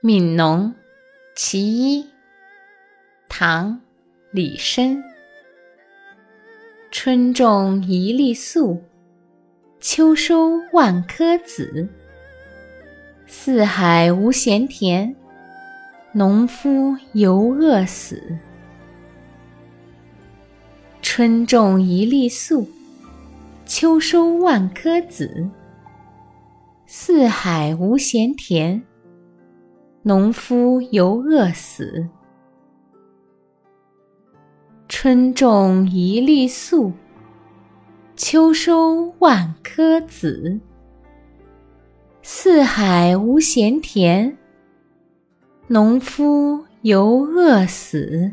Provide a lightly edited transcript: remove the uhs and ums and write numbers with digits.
悯农其一，唐李绅。春种一粒粟，秋收万颗子。四海无闲田，农夫犹饿死。春种一粒粟，秋收万颗子。四海无闲田，农夫犹饿死。春种一粒粟，秋收万颗子。四海无闲田，农夫犹饿死。